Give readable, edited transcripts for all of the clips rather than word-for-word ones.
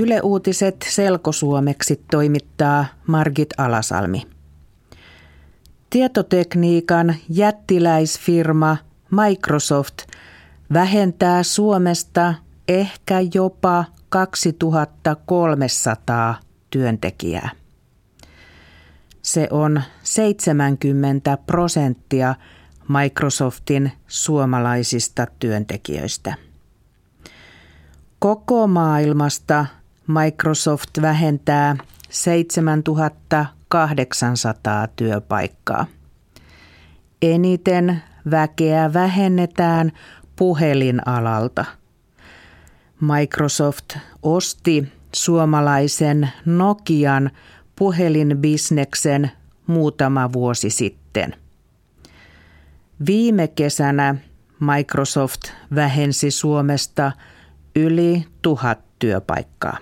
Yle Uutiset selkosuomeksi toimittaa Margit Alasalmi. Tietotekniikan jättiläisfirma Microsoft vähentää Suomesta ehkä jopa 2300 työntekijää. Se on 70% Microsoftin suomalaisista työntekijöistä. Koko maailmasta Microsoft vähentää 7800 työpaikkaa. Eniten väkeä vähennetään puhelinalalta. Microsoft osti suomalaisen Nokian puhelinbisneksen muutama vuosi sitten. Viime kesänä Microsoft vähensi Suomesta yli 1000 työpaikkaa.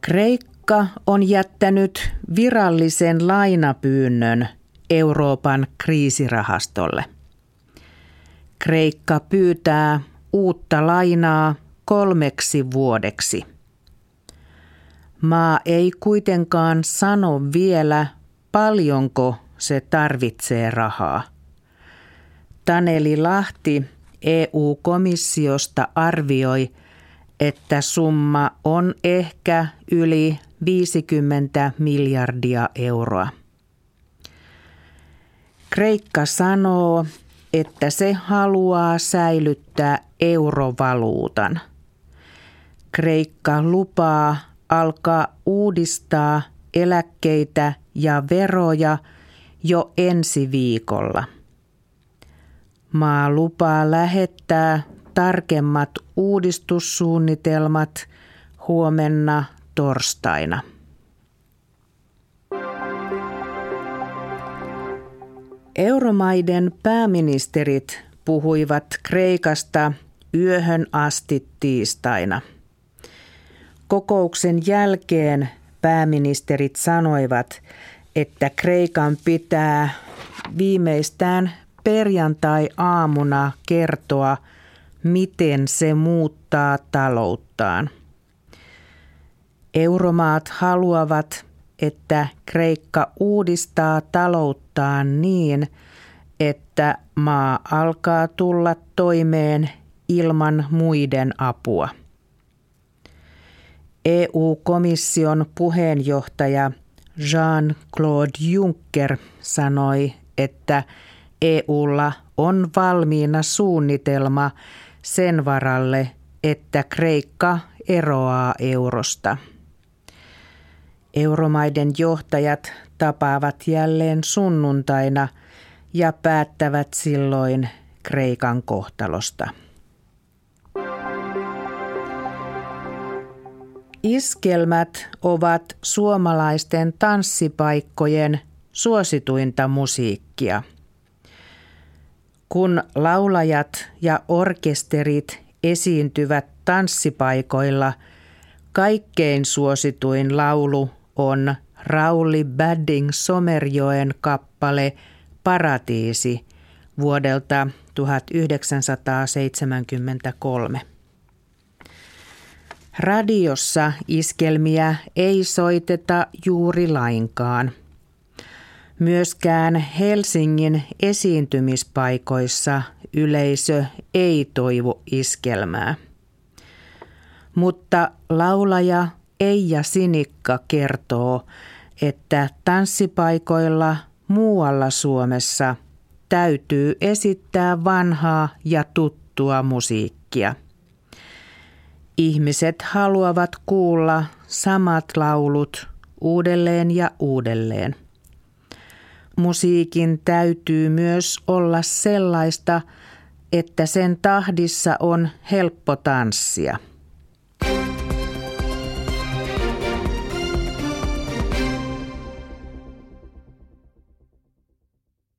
Kreikka on jättänyt virallisen lainapyynnön Euroopan kriisirahastolle. Kreikka pyytää uutta lainaa 3 vuodeksi. Maa ei kuitenkaan sano vielä, paljonko se tarvitsee rahaa. Taneli Lahti EU-komissiosta arvioi, että summa on ehkä yli 50 miljardia euroa. Kreikka sanoo, että se haluaa säilyttää eurovaluutan. Kreikka lupaa alkaa uudistaa eläkkeitä ja veroja jo ensi viikolla. Maa lupaa lähettää tarkemmat uudistussuunnitelmat huomenna torstaina. Euromaiden pääministerit puhuivat Kreikasta yöhön asti tiistaina. Kokouksen jälkeen pääministerit sanoivat, että Kreikan pitää viimeistään perjantai-aamuna kertoa, miten se muuttaa talouttaan. Euromaat haluavat, että Kreikka uudistaa talouttaan niin, että maa alkaa tulla toimeen ilman muiden apua. EU-komission puheenjohtaja Jean-Claude Juncker sanoi, että EUlla on valmiina suunnitelma sen varalle, että Kreikka eroaa eurosta. Euromaiden johtajat tapaavat jälleen sunnuntaina ja päättävät silloin Kreikan kohtalosta. Iskelmät ovat suomalaisten tanssipaikkojen suosituinta musiikkia. Kun laulajat ja orkesterit esiintyvät tanssipaikoilla, kaikkein suosituin laulu on Rauli Badding Somerjoen kappale Paratiisi vuodelta 1973. Radiossa iskelmiä ei soiteta juuri lainkaan. Myöskään Helsingin esiintymispaikoissa yleisö ei toivo iskelmää. Mutta laulaja Eija Sinikka kertoo, että tanssipaikoilla muualla Suomessa täytyy esittää vanhaa ja tuttua musiikkia. Ihmiset haluavat kuulla samat laulut uudelleen ja uudelleen. Musiikin täytyy myös olla sellaista, että sen tahdissa on helppo tanssia.